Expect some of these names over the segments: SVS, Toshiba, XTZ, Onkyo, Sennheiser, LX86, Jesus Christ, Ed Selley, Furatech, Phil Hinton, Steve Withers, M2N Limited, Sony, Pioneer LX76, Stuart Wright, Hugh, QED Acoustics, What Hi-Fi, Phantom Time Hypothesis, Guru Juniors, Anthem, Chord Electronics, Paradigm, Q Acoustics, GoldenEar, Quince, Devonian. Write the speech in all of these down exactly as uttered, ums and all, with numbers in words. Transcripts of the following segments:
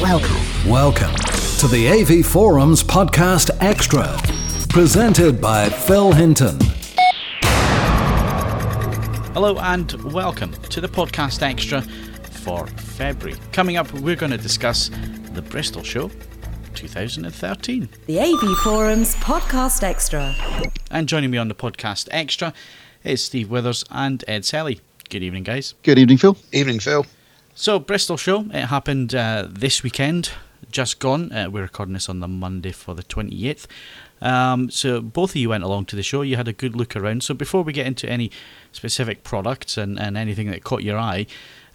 Welcome, welcome to the A V Forums Podcast Extra, presented by Phil Hinton. Hello and welcome to the Podcast Extra for February. Coming up, we're going to discuss the Bristol Show twenty thirteen. The A V Forums Podcast Extra. And joining me on the Podcast Extra is Steve Withers and Ed Selley. Good evening, guys. Good evening, Phil. Evening, Phil. So, Bristol Show, it happened uh, this weekend, just gone. Uh, we're recording this on the Monday for the twenty-eighth. Um, so, both of you went along to the show. You had a good look around. So, before we get into any specific products and, and anything that caught your eye,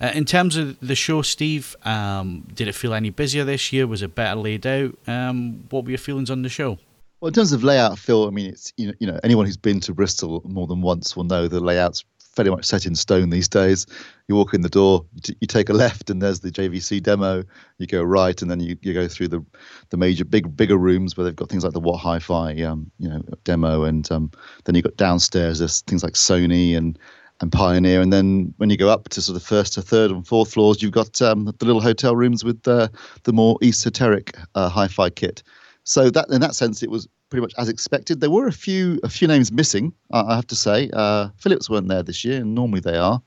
uh, in terms of the show, Steve, um, did it feel any busier this year? Was it better laid out? Um, what were your feelings on the show? Well, in terms of layout, Phil, I mean, it's, you know, you know, anyone who's been to Bristol more than once will know the layout's fairly much set in stone these days. You walk in the door, you take a left, and there's the J V C demo. You go right, and then you, you go through the the major big bigger rooms where they've got things like the What Hi-Fi um you know demo, and um then you got downstairs there's things like Sony and and Pioneer, and then when you go up to sort of first to third and fourth floors, you've got um the little hotel rooms with uh, the more esoteric uh, hi-fi kit. So that in that sense it was pretty much as expected. There were a few a few names missing, I have to say. Uh, Philips weren't there this year, and normally they are.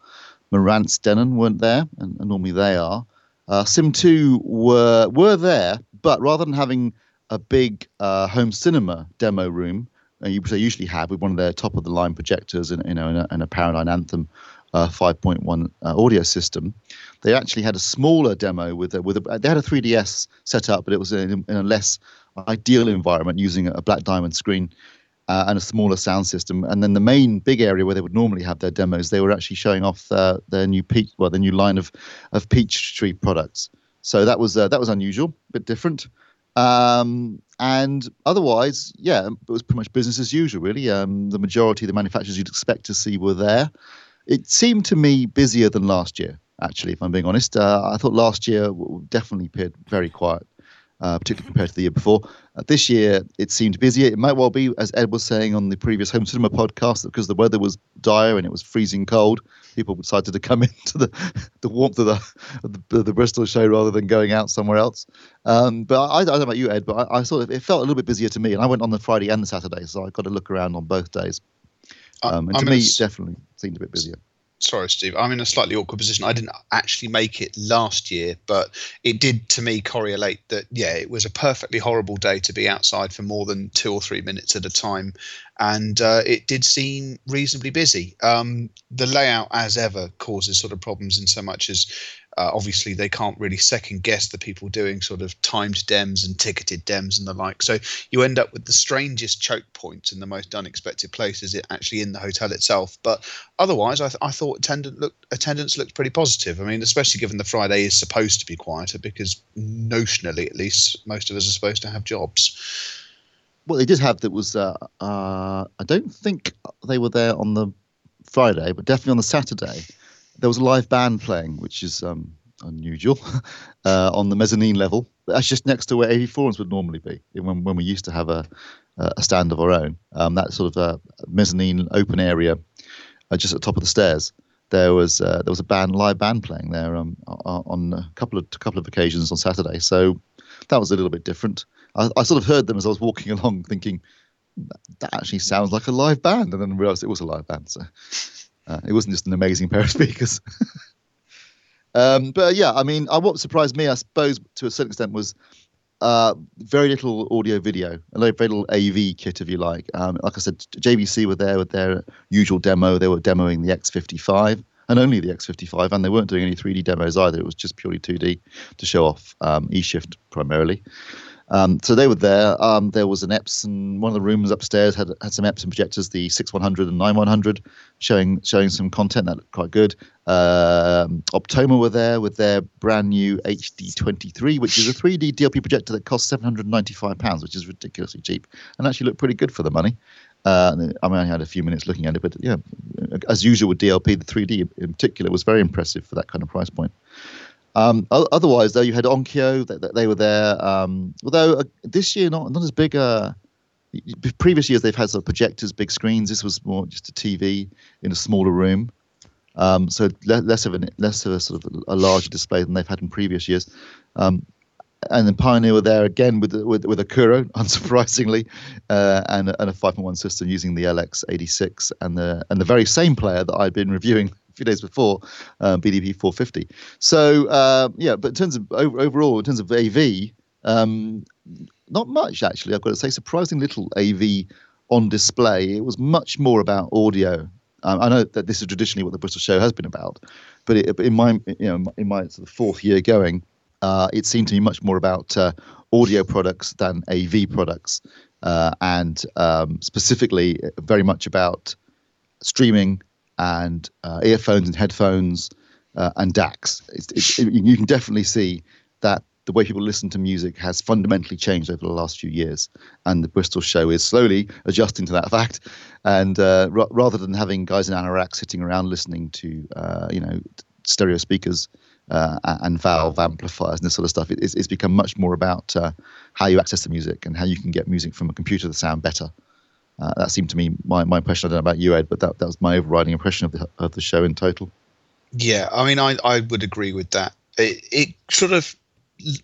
Marantz, Denon weren't there, and, and normally they are. Uh, Sim two were were there, but rather than having a big uh, home cinema demo room, uh, you they usually have with one of their top of the line projectors and you know and a, and a Paradigm Anthem uh, five point one uh, audio system, they actually had a smaller demo with a, with a, they had a three D S set up, but it was in, in a less ideal environment using a black diamond screen uh, and a smaller sound system. And then the main big area where they would normally have their demos, they were actually showing off uh, their new peach, well, the new line of of Peachtree products. So that was uh, that was unusual, a bit different. Um, and otherwise, yeah, it was pretty much business as usual, really. Um, the majority of the manufacturers you'd expect to see were there. It seemed to me busier than last year, actually, if I'm being honest. Uh, I thought last year definitely appeared very quiet. Uh, particularly compared to the year before. Uh, this year, it seemed busier. It might well be, as Ed was saying on the previous Home Cinema podcast, that because the weather was dire and it was freezing cold, people decided to come into the, the warmth of the, of the the Bristol show rather than going out somewhere else. Um, but I, I don't know about you, Ed, but I, I sort of, it felt a little bit busier to me. And I went on the Friday and the Saturday, so I got to look around on both days. Um, and I'm to me, s- it definitely seemed a bit busier. Sorry, Steve, I'm in a slightly awkward position. I didn't actually make it last year, but it did to me correlate that, yeah, it was a perfectly horrible day to be outside for more than two or three minutes at a time. And uh, it did seem reasonably busy. Um, the layout, as ever, causes sort of problems in so much as uh, obviously they can't really second guess the people doing sort of timed dems and ticketed dems and the like. So you end up with the strangest choke points in the most unexpected places, actually in the hotel itself. But otherwise, I, th- I thought attendance looked, attendance looked pretty positive. I mean, especially given the Friday is supposed to be quieter because notionally, at least, most of us are supposed to have jobs. What they did have that was, uh, uh, I don't think they were there on the Friday, but definitely on the Saturday, there was a live band playing, which is um, unusual, uh, on the mezzanine level. That's just next to where A V Forums would normally be, when when we used to have a a stand of our own. Um, that sort of uh, mezzanine open area, uh, just at the top of the stairs. There was uh, there was a band live band playing there um, on a couple of a couple of occasions on Saturday. So that was a little bit different. I, I sort of heard them as I was walking along thinking, that, that actually sounds like a live band. And then realised it was a live band. So uh, it wasn't just an amazing pair of speakers. um, but yeah, I mean, what surprised me, I suppose, to a certain extent was uh, very little audio video, a very little A V kit, if you like. Um, like I said, J V C were there with their usual demo. They were demoing the X fifty-five. And only the X fifty-five, and they weren't doing any three D demos either. It was just purely two D to show off um, eShift primarily. Um, so they were there. Um, there was an Epson. One of the rooms upstairs had had some Epson projectors, the sixty-one hundred and ninety-one hundred, showing showing some content that looked quite good. Um, Optoma were there with their brand new H D twenty-three, which is a three D D L P projector that costs seven hundred ninety-five pounds, which is ridiculously cheap, and actually looked pretty good for the money. Uh, I mean, I had a few minutes looking at it, but yeah, as usual with D L P, the three D in particular was very impressive for that kind of price point. Um, otherwise, though, you had Onkyo; they, they were there. Um, although uh, this year, not not as big. Uh, previous years, they've had sort of projectors, big screens. This was more just a T V in a smaller room, um, so le- less of a less of a sort of a larger display than they've had in previous years. Um, and then Pioneer were there again with with, with a Kuro, unsurprisingly, uh, and and a five point one system using the L X eighty-six and the and the very same player that I'd been reviewing a few days before, uh, B D P four fifty. So uh, yeah, but in terms of overall, in terms of A V, um, not much actually. I've got to say, surprisingly little A V on display. It was much more about audio. Um, I know that this is traditionally what the Bristol Show has been about, but it, in my you know in my sort of fourth year going, uh, it seemed to be much more about uh, audio products than A V products, uh, and um, specifically very much about streaming and uh, earphones and headphones uh, and D A Cs. It's, it, you can definitely see that the way people listen to music has fundamentally changed over the last few years, and the Bristol Show is slowly adjusting to that fact. And uh, r- rather than having guys in anoraks sitting around listening to, uh, you know, stereo speakers uh, and valve amplifiers and this sort of stuff, it, it's, it's become much more about uh, how you access the music and how you can get music from a computer that sound better. Uh, that seemed to me my, my impression. I don't know about you, Ed, but that, that was my overriding impression of the of the show in total. Yeah, I mean, I, I would agree with that. It, it sort of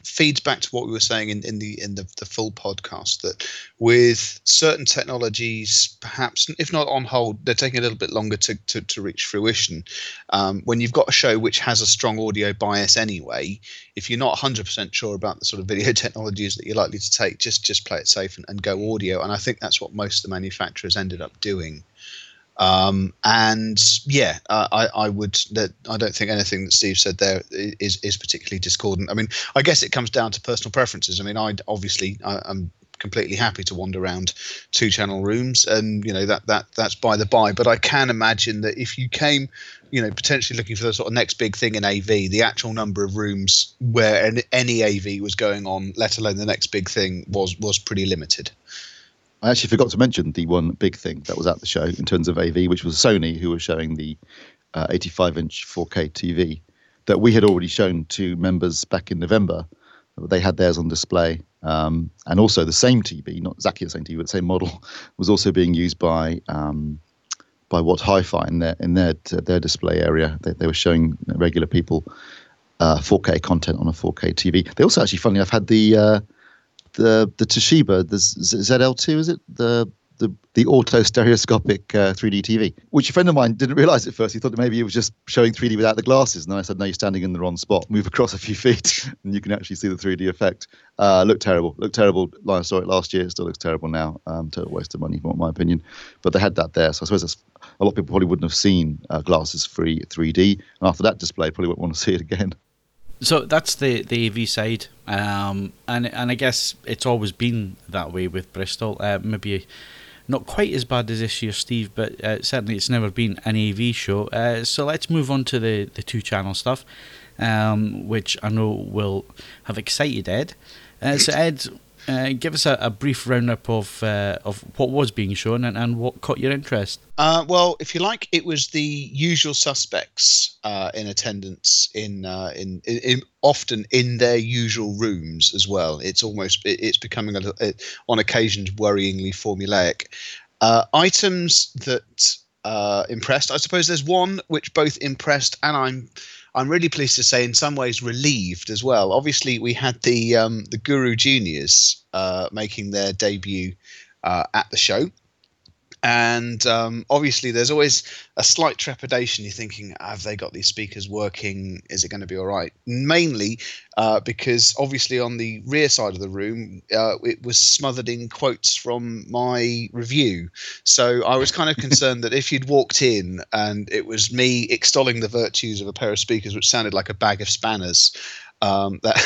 feeds back to what we were saying in, in the in the, the full podcast, that with certain technologies, perhaps if not on hold, they're taking a little bit longer to to, to reach fruition. Um, when you've got a show which has a strong audio bias anyway, if you're not one hundred percent sure about the sort of video technologies that you're likely to take, just just play it safe and, and go audio. And I think that's what most of the manufacturers ended up doing. Um, and yeah, uh, I, I would, that I don't think anything that Steve said there is, is particularly discordant. I mean, I guess it comes down to personal preferences. I mean, I'd obviously, I, I'm completely happy to wander around two channel rooms, and you know, that, that, that's by the by, but I can imagine that if you came, you know, potentially looking for the sort of next big thing in A V, the actual number of rooms where an, any A V was going on, let alone the next big thing, was, was pretty limited. I actually forgot to mention the one big thing that was at the show in terms of A V, which was Sony, who were showing the uh, eighty-five inch four K T V that we had already shown to members back in November. They had theirs on display. Um, and also the same T V, not exactly the same T V, but the same model, was also being used by um, by What Hi-Fi in their in their, their display area. They, they were showing regular people uh, four K content on a four K T V. They also actually, funnily enough, had the... Uh, The the Toshiba, the Z L two, is it? The the the auto stereoscopic uh, three D T V, which a friend of mine didn't realise at first. He thought that maybe it was just showing three D without the glasses. And then I said, no, you're standing in the wrong spot. Move across a few feet and you can actually see the three D effect. Uh, looked terrible. Looked terrible. I saw it last year. It still looks terrible now. Um, total waste of money, in my opinion. But they had that there. So I suppose that's, a lot of people probably wouldn't have seen uh, glasses-free three D. And after that display, probably wouldn't want to see it again. So that's the, the A V side, um, and and I guess it's always been that way with Bristol. Uh, maybe not quite as bad as this year, Steve, but uh, certainly it's never been an A V show. Uh, so let's move on to the, the two-channel stuff, um, which I know will have excited Ed. Uh, so Ed, uh, give us a, a brief roundup of uh, of what was being shown and, and what caught your interest. Uh, well, if you like, it was the usual suspects uh, in attendance, in, uh, in in often in their usual rooms as well. It's almost it, it's becoming a, a, on occasion worryingly formulaic. Uh, items that uh, impressed, I suppose. There's one which both impressed and I'm I'm really pleased to say in some ways relieved as well. Obviously, we had the um, the Guru Juniors uh, making their debut uh, at the show. And um, obviously, there's always a slight trepidation. You're thinking, have they got these speakers working? Is it going to be all right? Mainly uh, because obviously on the rear side of the room, uh, it was smothered in quotes from my review. So I was kind of concerned that if you'd walked in and it was me extolling the virtues of a pair of speakers which sounded like a bag of spanners, Um, that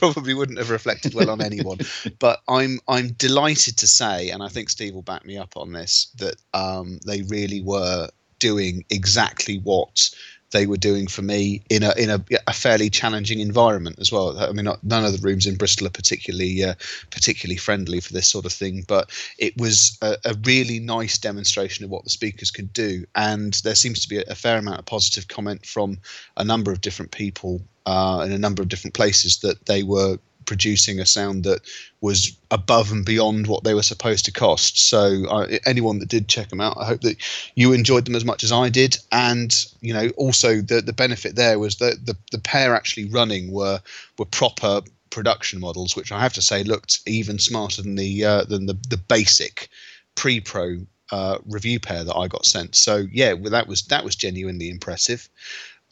probably wouldn't have reflected well on anyone, but I'm I'm delighted to say, and I think Steve will back me up on this, that um, they really were doing exactly what they were doing for me in a in a, a fairly challenging environment as well. I mean, not, none of the rooms in Bristol are particularly uh, particularly friendly for this sort of thing, but it was a, a really nice demonstration of what the speakers could do, and there seems to be a, a fair amount of positive comment from a number of different people uh, in a number of different places that they were producing a sound that was above and beyond what they were supposed to cost. So uh, anyone that did check them out, I hope that you enjoyed them as much as I did. And you know, also the the benefit there was that the the pair actually running were were proper production models, which I have to say looked even smarter than the uh, than the, the basic pre-pro uh, review pair that I got sent. So yeah, well, that was that was genuinely impressive.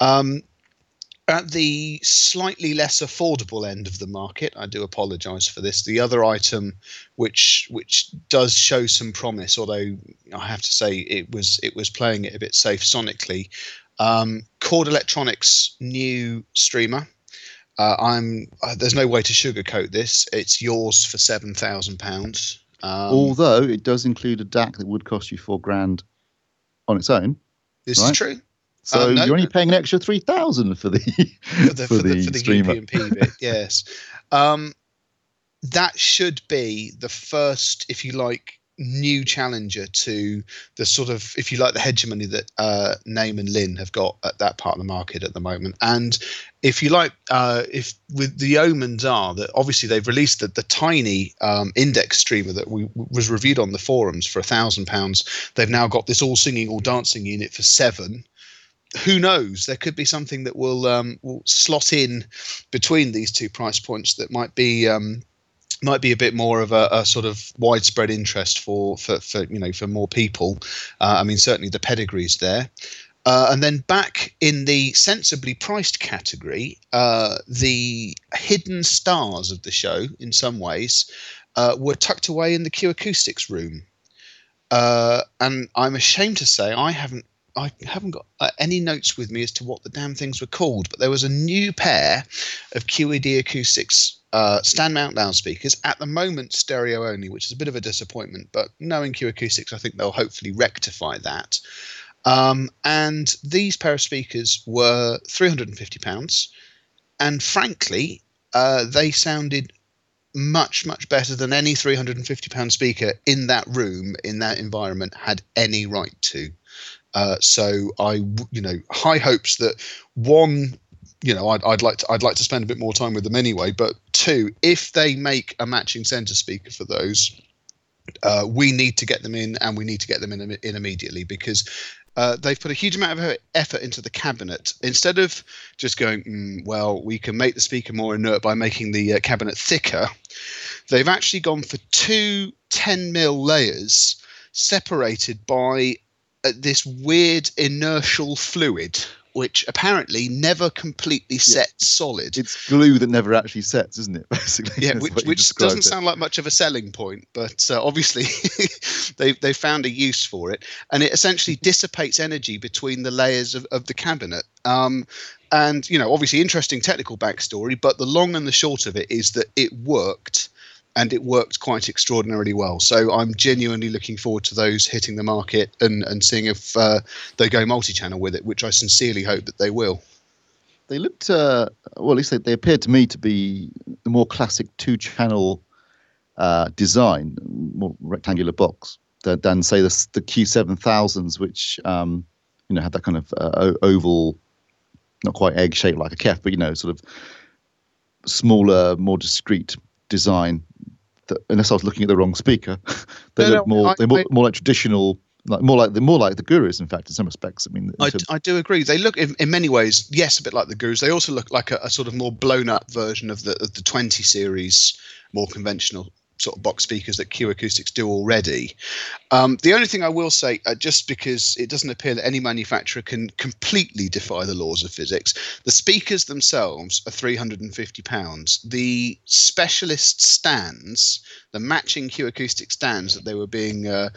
Um, At the slightly less affordable end of the market, I do apologise for this. The other item, which which does show some promise, although I have to say it was it was playing it a bit safe sonically. Um, Chord Electronics' new streamer. Uh, I'm uh, there's no way to sugarcoat this. It's yours for seven thousand pounds. Um, Although it does include a D A C that would cost you four grand on its own. This right? is true. So uh, no, you're only paying an extra three thousand for the for the for, for the, the, for the streamer. U P and P bit, yes. Um, that should be the first, if you like, new challenger to the sort of, if you like, the hegemony that uh, Naaman Lin have got at that part of the market at the moment. And if you like, uh, if with the omens are that obviously they've released the, the tiny um, index streamer that we, was reviewed on the forums for a thousand pounds. They've now got this all singing, all dancing unit for seven. Who knows? There could be something that will um, will slot in between these two price points that might be um, might be a bit more of a, a sort of widespread interest for for, for you know for more people. Uh, I mean, certainly the pedigree's there. Uh, and then back in the sensibly priced category, uh, the hidden stars of the show, in some ways, uh, were tucked away in the Q Acoustics room. Uh, and I'm ashamed to say I haven't. I haven't got uh, any notes with me as to what the damn things were called, but there was a new pair of Q E D Acoustics uh, stand mount loudspeakers, at the moment stereo only, which is a bit of a disappointment, but knowing Q Acoustics, I think they'll hopefully rectify that. Um, and these pair of speakers were three hundred and fifty pounds, and frankly, uh, they sounded much, much better than any three hundred and fifty pound speaker in that room, in that environment, had any right to. Uh, so I, you know, high hopes that one, you know, I'd, I'd like to, I'd like to spend a bit more time with them anyway. But two, if they make a matching center speaker for those, uh, we need to get them in, and we need to get them in, in immediately, because uh, they've put a huge amount of effort into the cabinet. Instead of just going, mm, well, we can make the speaker more inert by making the uh, cabinet thicker, they've actually gone for two ten mil layers separated by at this weird inertial fluid, which apparently never completely sets yeah. solid. It's glue that never actually sets, isn't it? Basically, yeah, which, which doesn't it. sound like much of a selling point, but uh, obviously they've, they've found a use for it. And it essentially dissipates energy between the layers of, of the cabinet. Um, and, you know, obviously interesting technical backstory, but the long and the short of it is that it worked. And it worked quite extraordinarily well. So I'm genuinely looking forward to those hitting the market and, and seeing if uh, they go multi-channel with it, which I sincerely hope that they will. They looked, uh, well, at least they, they appeared to me to be the more classic two-channel uh, design, more rectangular box, than, than say, the, the Q seven thousand s, which um, you know had that kind of uh, oval, not quite egg-shaped like a kef, but you know, sort of smaller, more discreet design. That, unless I was looking at the wrong speaker, they no, look no, more—they're more, more like traditional, like more like the more like the Gurus. In fact, in some respects, I mean, I, I do agree. They look, in, in many ways, yes, a bit like the Gurus. They also look like a, a sort of more blown-up version of the of the twenty series, more conventional sort of box speakers that Q Acoustics do already. Um, the only thing I will say, uh, just because it doesn't appear that any manufacturer can completely defy the laws of physics, the speakers themselves are three hundred and fifty pounds. The specialist stands, the matching Q Acoustics stands that they were being uh,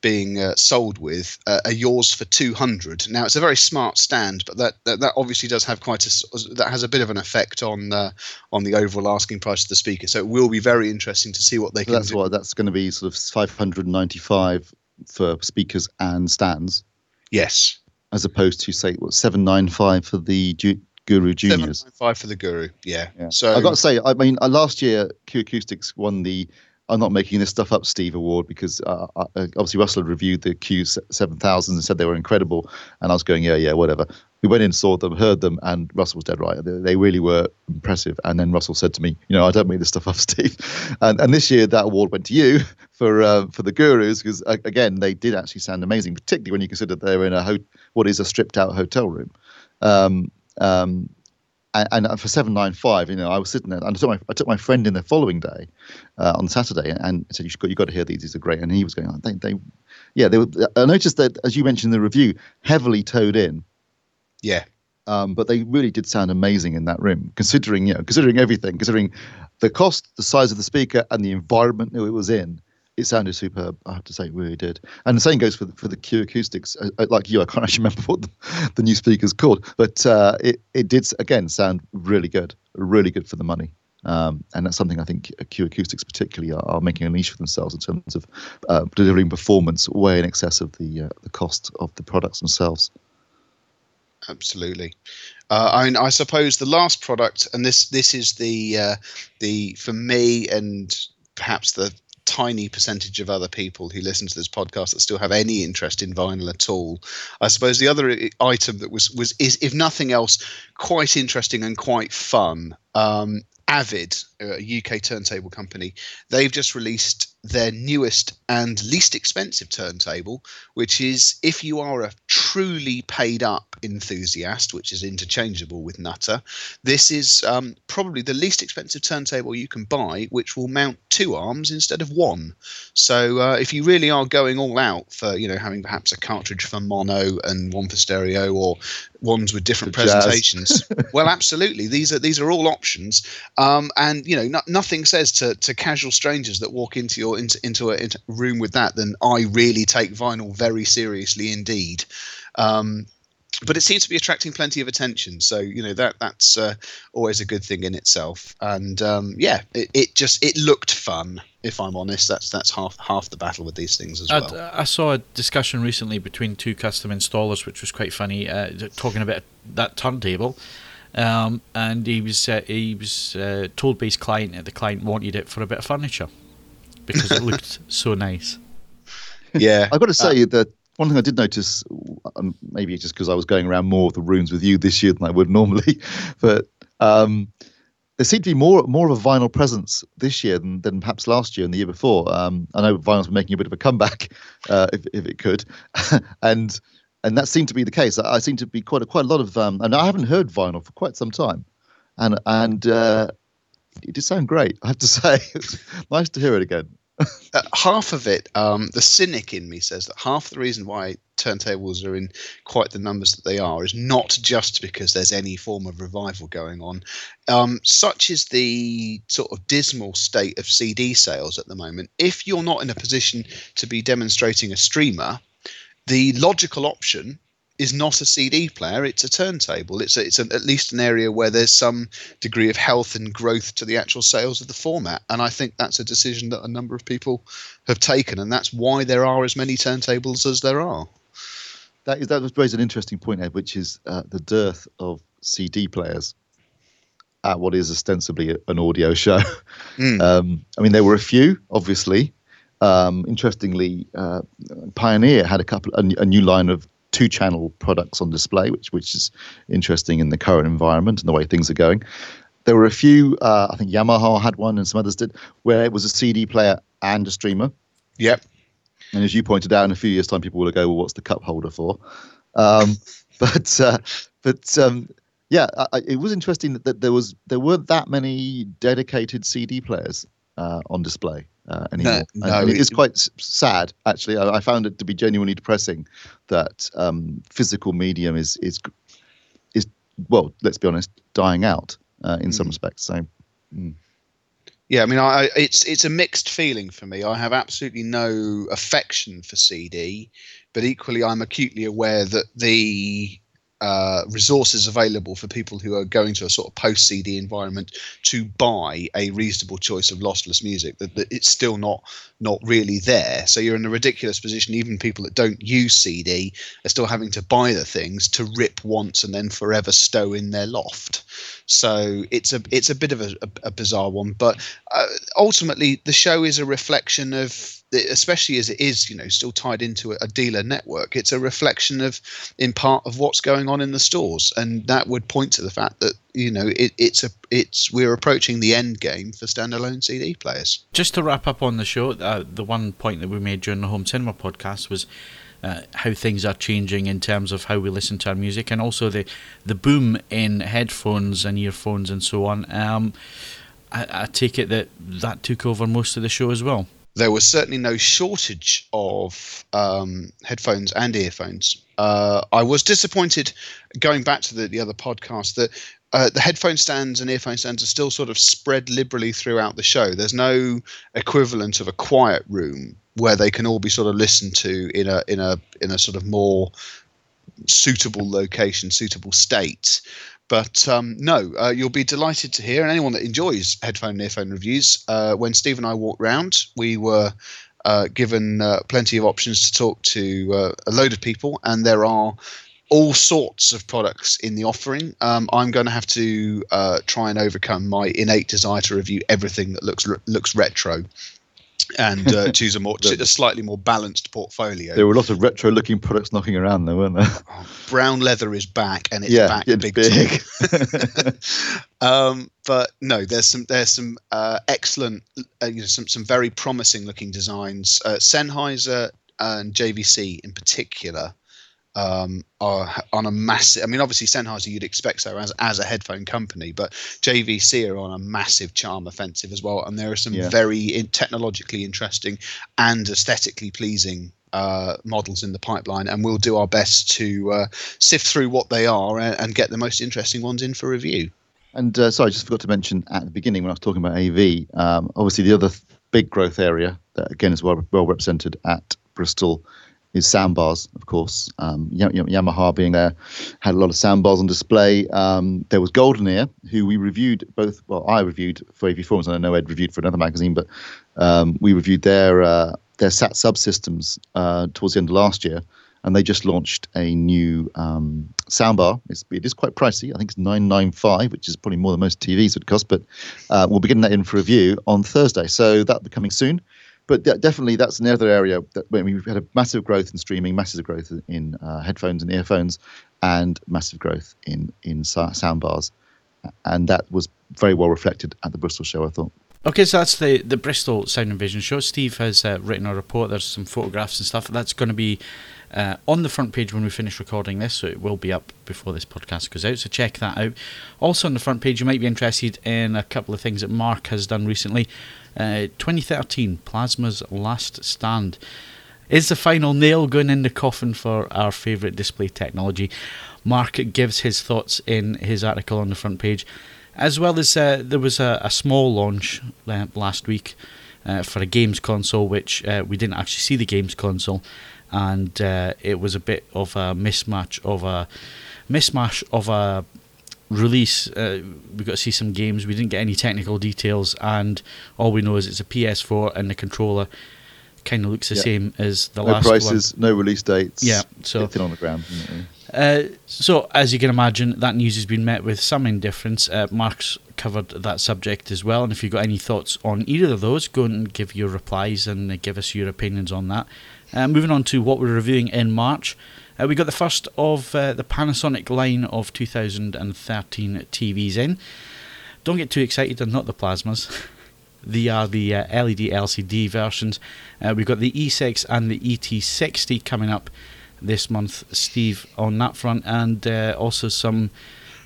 being uh, sold with uh, are yours for two hundred. Now it's a very smart stand, but that that, that obviously does have quite a that has a bit of an effect on uh, on the overall asking price of the speaker. So it will be very interesting to see what they so can that's do. What, that's going to be sort of five hundred and ninety-five for speakers and stands. Yes, as opposed to say what seven ninety-five for the G- Guru Juniors. seven ninety-five for the Guru. Yeah. yeah. So I've got to say, I mean, last year Q Acoustics won the I'm not making this stuff up, Steve award, because uh, I, obviously Russell had reviewed the Q seven thousand s and said they were incredible. And I was going, yeah, yeah, whatever. We went in, saw them, heard them, and Russell was dead right. They, they really were impressive. And then Russell said to me, you know, I don't make this stuff up, Steve. And, and this year that award went to you for uh, for the Gurus, because, uh, again, they did actually sound amazing, particularly when you consider they were in a ho- what is a stripped out hotel room. Um, um, And, and for seven ninety-five, you know, I was sitting there, and I took my, I took my friend in the following day uh, on Saturday, and, and said, you've got, you've got to hear these, these are great. And he was going, oh, they, they, yeah, they were, I noticed that, as you mentioned in the review, heavily towed in. Yeah. Um, but they really did sound amazing in that room, considering, you know, considering everything, considering the cost, the size of the speaker, and the environment it was in. It sounded superb, I have to say, it really did. And the same goes for the, for the Q Acoustics. I, like you, I can't actually remember what the, the new speaker's called, but uh, it, it did, again, sound really good, really good for the money. Um, and that's something I think Q Acoustics particularly are, are making a niche for themselves in terms of uh, delivering performance way in excess of the, uh, the cost of the products themselves. Absolutely. Uh, I mean, I suppose the last product, and this this is the uh, the for me and perhaps the tiny percentage of other people who listen to this podcast that still have any interest in vinyl at all. I suppose the other item that was was is, if nothing else, quite interesting and quite fun. Um, Avid, a U K turntable company, they've just released their newest and least expensive turntable, which is, if you are a truly paid up enthusiast, which is interchangeable with Nutter, this is um, probably the least expensive turntable you can buy, which will mount two arms instead of one. So uh, if you really are going all out for, you know, having perhaps a cartridge for mono and one for stereo, or ones with different presentations, well, absolutely, these are these are all options. Um, and you know, no, nothing says to to casual strangers that walk into your Into, into a into room with that, then I really take vinyl very seriously indeed. Um, but it seems to be attracting plenty of attention, so you know that that's uh, always a good thing in itself. And um, yeah, it, it just it looked fun. If I'm honest, that's that's half half the battle with these things as well. I, I saw a discussion recently between two custom installers, which was quite funny, uh, talking about that turntable. Um, and he was uh, he was uh, told by his client that the client wanted it for a bit of furniture, because it looked so nice. Yeah. I've got to say uh, that one thing I did notice, um, maybe just because I was going around more of the rooms with you this year than I would normally, but um, there seemed to be more more of a vinyl presence this year than, than perhaps last year and the year before. Um, I know vinyl's been making a bit of a comeback, uh, if, if it could, and and that seemed to be the case. I, I seem to be quite a, quite a lot of, um, and I haven't heard vinyl for quite some time, and and uh, it did sound great, I have to say. It's nice to hear it again. Uh, half of it, um, the cynic in me says that half the reason why turntables are in quite the numbers that they are is not just because there's any form of revival going on. Um, such is the sort of dismal state of C D sales at the moment. If you're not in a position to be demonstrating a streamer, the logical option is not a C D player, it's a turntable. It's a, it's an, at least an area where there's some degree of health and growth to the actual sales of the format. And I think that's a decision that a number of people have taken, and that's why there are as many turntables as there are. That is, that raises an interesting point, Ed, which is uh, the dearth of C D players at what is ostensibly an audio show. Mm. Um, I mean, there were a few, obviously. Um, interestingly, uh, Pioneer had a couple, a, a new line of two-channel products on display, which which is interesting in the current environment and the way things are going. There were a few, uh, I think Yamaha had one and some others did, where it was a C D player and a streamer. Yep. And as you pointed out, in a few years' time, people will go, well, what's the cup holder for? Um, but uh, but um, yeah, I, it was interesting that there was there weren't that many dedicated C D players uh, on display. Uh, anymore. No, no, and it is quite sad, actually. I, I found it to be genuinely depressing that um, physical medium is is is well, let's be honest, dying out uh, in mm. some respects. So, mm. yeah, I mean, I, it's it's a mixed feeling for me. I have absolutely no affection for C D, but equally, I'm acutely aware that the Uh, resources available for people who are going to a sort of post-C D environment to buy a reasonable choice of lossless music, that, that it's still not not really there. So you're in a ridiculous position. Even people that don't use C D are still having to buy the things to rip once and then forever stow in their loft. So it's a it's a bit of a, a, a bizarre one, but uh, ultimately the show is a reflection of, especially as it is, you know, still tied into a dealer network, it's a reflection of, in part, of what's going on in the stores. And that would point to the fact that, you know, it, it's a it's we're approaching the end game for standalone C D players. Just to wrap up on the show, uh, the one point that we made during the Home Cinema podcast was uh, how things are changing in terms of how we listen to our music, and also the the boom in headphones and earphones and so on. Um, I, I take it that that took over most of the show as well. There was certainly no shortage of um, headphones and earphones. Uh, I was disappointed, going back to the, the other podcast, that uh, the headphone stands and earphone stands are still sort of spread liberally throughout the show. There's no equivalent of a quiet room where they can all be sort of listened to in a in a in a sort of more suitable location, suitable state. But um, no, uh, you'll be delighted to hear, and anyone that enjoys headphone and earphone reviews, uh, when Steve and I walked round, we were uh, given uh, plenty of options to talk to uh, a load of people, and there are all sorts of products in the offering. Um, I'm going to have to uh, try and overcome my innate desire to review everything that looks looks retro, and uh, choose a more a slightly more balanced portfolio. There were lots of retro-looking products knocking around, though, weren't there? Oh, brown leather is back, and it's yeah, back it's big. big. um, but no, there's some there's some uh, excellent, uh, you know, some some very promising-looking designs. Uh, Sennheiser and J V C in particular um, are on a massive. I mean, obviously Sennheiser you'd expect so as as a headphone company, but J V C are on a massive charm offensive as well. And there are some yeah. very in, technologically interesting and aesthetically pleasing uh, models in the pipeline, and we'll do our best to uh, sift through what they are and, and get the most interesting ones in for review. And uh, sorry, I just forgot to mention at the beginning when I was talking about A V. Um, obviously, the other th- big growth area that again is well, well represented at Bristol is soundbars, of course. Um, Yamaha being there had a lot of soundbars on display. Um, there was GoldenEar, who we reviewed both. Well, I reviewed for AVForums, and I know Ed reviewed for another magazine, but um, we reviewed their uh, their S A T subsystems uh, towards the end of last year, and they just launched a new um, soundbar. It's, it is quite pricey. I think it's nine ninety-five, which is probably more than most T Vs would cost. But uh, we'll be getting that in for review on Thursday, so that'll be coming soon. But definitely that's another area that when we've had a massive growth in streaming, massive growth in uh, headphones and earphones, and massive growth in, in soundbars. And that was very well reflected at the Bristol show, I thought. Okay, so that's the, the Bristol Sound and Vision show. Steve has uh, written a report. There's some photographs and stuff. That's going to be uh, on the front page when we finish recording this, so it will be up before this podcast goes out, so check that out. Also on the front page, you might be interested in a couple of things that Mark has done recently. Uh, twenty thirteen, Plasma's Last Stand. Is the final nail going in the coffin for our favourite display technology? Mark gives his thoughts in his article on the front page, as well as uh, there was a, a small launch uh, last week uh, for a games console, which uh, we didn't actually see the games console, and uh, it was a bit of a mismatch of a mismatch of a release. Uh, we got to see some games. We didn't get any technical details, and all we know is it's a P S four, and the controller kind of looks the yeah. same as the no last prices, one. No prices, no release dates. Yeah, so on the ground. Uh, so as you can imagine, that news has been met with some indifference. Uh, Mark's covered that subject as well, and if you've got any thoughts on either of those, go and give your replies and give us your opinions on that. Uh, moving on to what we're reviewing in March. Uh, we got the first of uh, the Panasonic line of two thousand thirteen T Vs in. Don't get too excited, they're not the plasmas. They are the uh, L E D L C D versions. Uh, we've got the E six and the E T sixty coming up this month, Steve, on that front, and uh, also some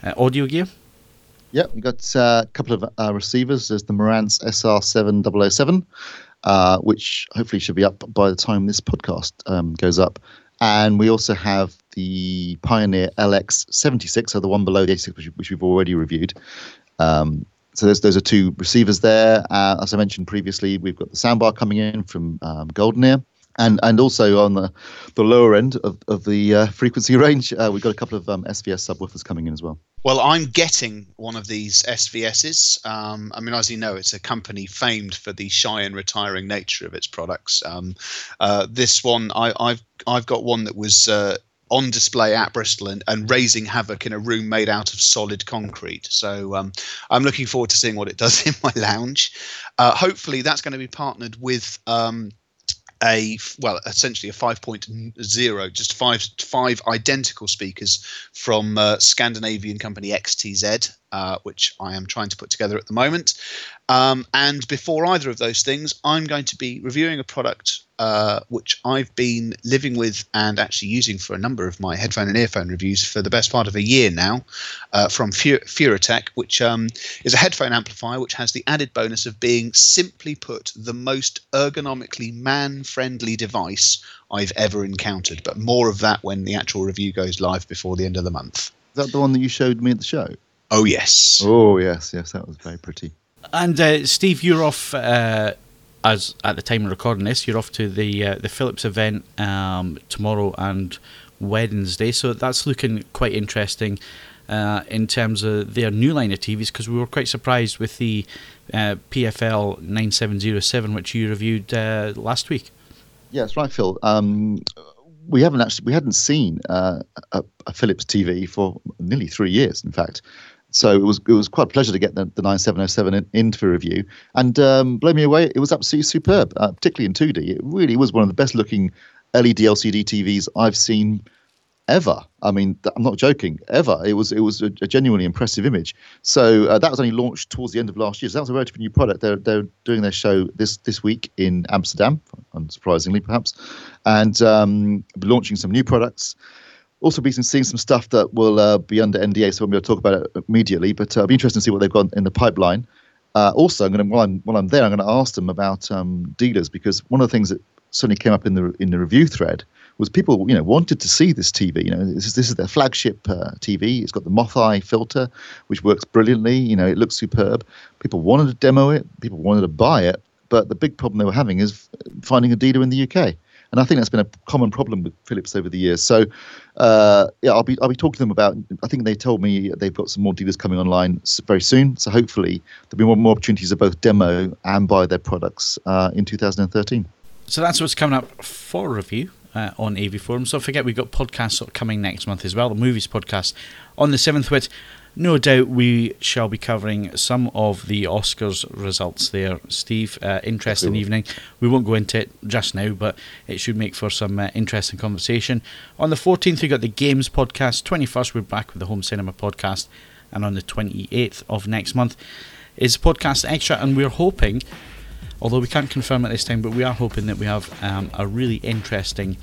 uh, audio gear. Yeah, we've got uh, a couple of uh, receivers. There's the Marantz S R seven thousand seven, uh, which hopefully should be up by the time this podcast um, goes up. And we also have the Pioneer L X seventy-six, so the one below the eighty-six, which, which we've already reviewed. Um, so those, those are two receivers there. Uh, as I mentioned previously, we've got the soundbar coming in from um, GoldenEar. And and also on the, the lower end of, of the uh, frequency range, uh, we've got a couple of um, S V S subwoofers coming in as well. Well, I'm getting one of these S V Ss. Um, I mean, as you know, it's a company famed for the shy and retiring nature of its products. Um, uh, this one, I, I've I've got one that was uh, on display at Bristol and, and raising havoc in a room made out of solid concrete. So um, I'm looking forward to seeing what it does in my lounge. Uh, hopefully, that's going to be partnered with... Um, A well, essentially a five point oh, just five five identical speakers from uh, Scandinavian company X T Z. uh, which I am trying to put together at the moment. Um, and before either of those things, I'm going to be reviewing a product uh, which I've been living with and actually using for a number of my headphone and earphone reviews for the best part of a year now, uh, from Furatech, which um, is a headphone amplifier which has the added bonus of being, simply put, the most ergonomically man-friendly device I've ever encountered. But more of that when the actual review goes live before the end of the month. Is that the one that you showed me at the show? Oh, yes. Oh, yes, yes, that was very pretty. And uh, Steve, you're off, uh, as at the time of recording this, you're off to the uh, the Philips event um, tomorrow and Wednesday. So that's looking quite interesting uh, in terms of their new line of T Vs, because we were quite surprised with the uh, P F L nine seven zero seven, which you reviewed uh, last week. Yeah, that's right, Phil. Um, we haven't actually we hadn't seen uh, a, a Philips T V for nearly three years, in fact. So it was it was quite a pleasure to get the, the nine seven zero seven in, in for review. And um, blow me away, it was absolutely superb, uh, particularly in two D. It really was one of the best looking L E D L C D T Vs I've seen ever. I mean, I'm not joking, ever. It was it was a, a genuinely impressive image. So uh, that was only launched towards the end of last year. So that was a relatively new product. They're, they're doing their show this, this week in Amsterdam, unsurprisingly perhaps, and um, launching some new products. Also be seeing some stuff that will uh, be under N D A, so we'll be able to talk about it immediately. But uh, it'll be interesting to see what they've got in the pipeline. Uh, also, I'm going to while I'm while I'm there, I'm going to ask them about um, dealers, because one of the things that suddenly came up in the in the review thread was people, you know, wanted to see this T V. You know, this is this is their flagship uh, T V. It's got the Moth-I filter, which works brilliantly. You know, it looks superb. People wanted to demo it. People wanted to buy it. But the big problem they were having is finding a dealer in the U K. And I think that's been a common problem with Philips over the years. So, uh, yeah, I'll be I'll be talking to them about. I think they told me they've got some more dealers coming online very soon. So hopefully there'll be more, more opportunities to both demo and buy their products uh, in two thousand thirteen. So that's what's coming up for review uh, on AVForums. Don't forget we've got podcasts coming next month as well. The movies podcast on the seventh, which no doubt we shall be covering some of the Oscars results there, Steve. Uh, interesting cool. Evening. We won't go into it just now, but it should make for some uh, interesting conversation. On the fourteenth, we got the Games podcast. twenty-first, we're back with the Home Cinema podcast. And on the twenty-eighth of next month is Podcast Extra. And we're hoping, although we can't confirm at this time, but we are hoping that we have um, a really interesting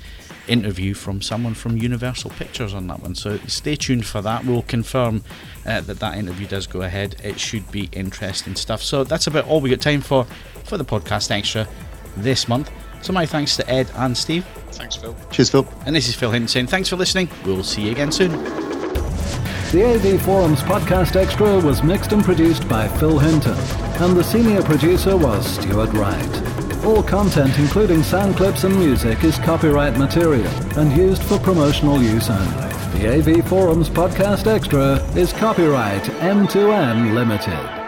interview from someone from Universal Pictures on that one, so stay tuned for that. We'll confirm uh, that that interview does go ahead. It should be interesting stuff. So that's about all we got time for for the Podcast Extra this month. So my thanks to Ed and Steve. Thanks, Phil. Cheers, Phil. And this is Phil Hinton saying thanks for listening. We'll see you again soon. The A V Forums Podcast Extra was mixed and produced by Phil Hinton, and the senior producer was Stuart Wright. All content, including sound clips and music, is copyright material and used for promotional use only. The A V Forums Podcast Extra is copyright M two N Limited.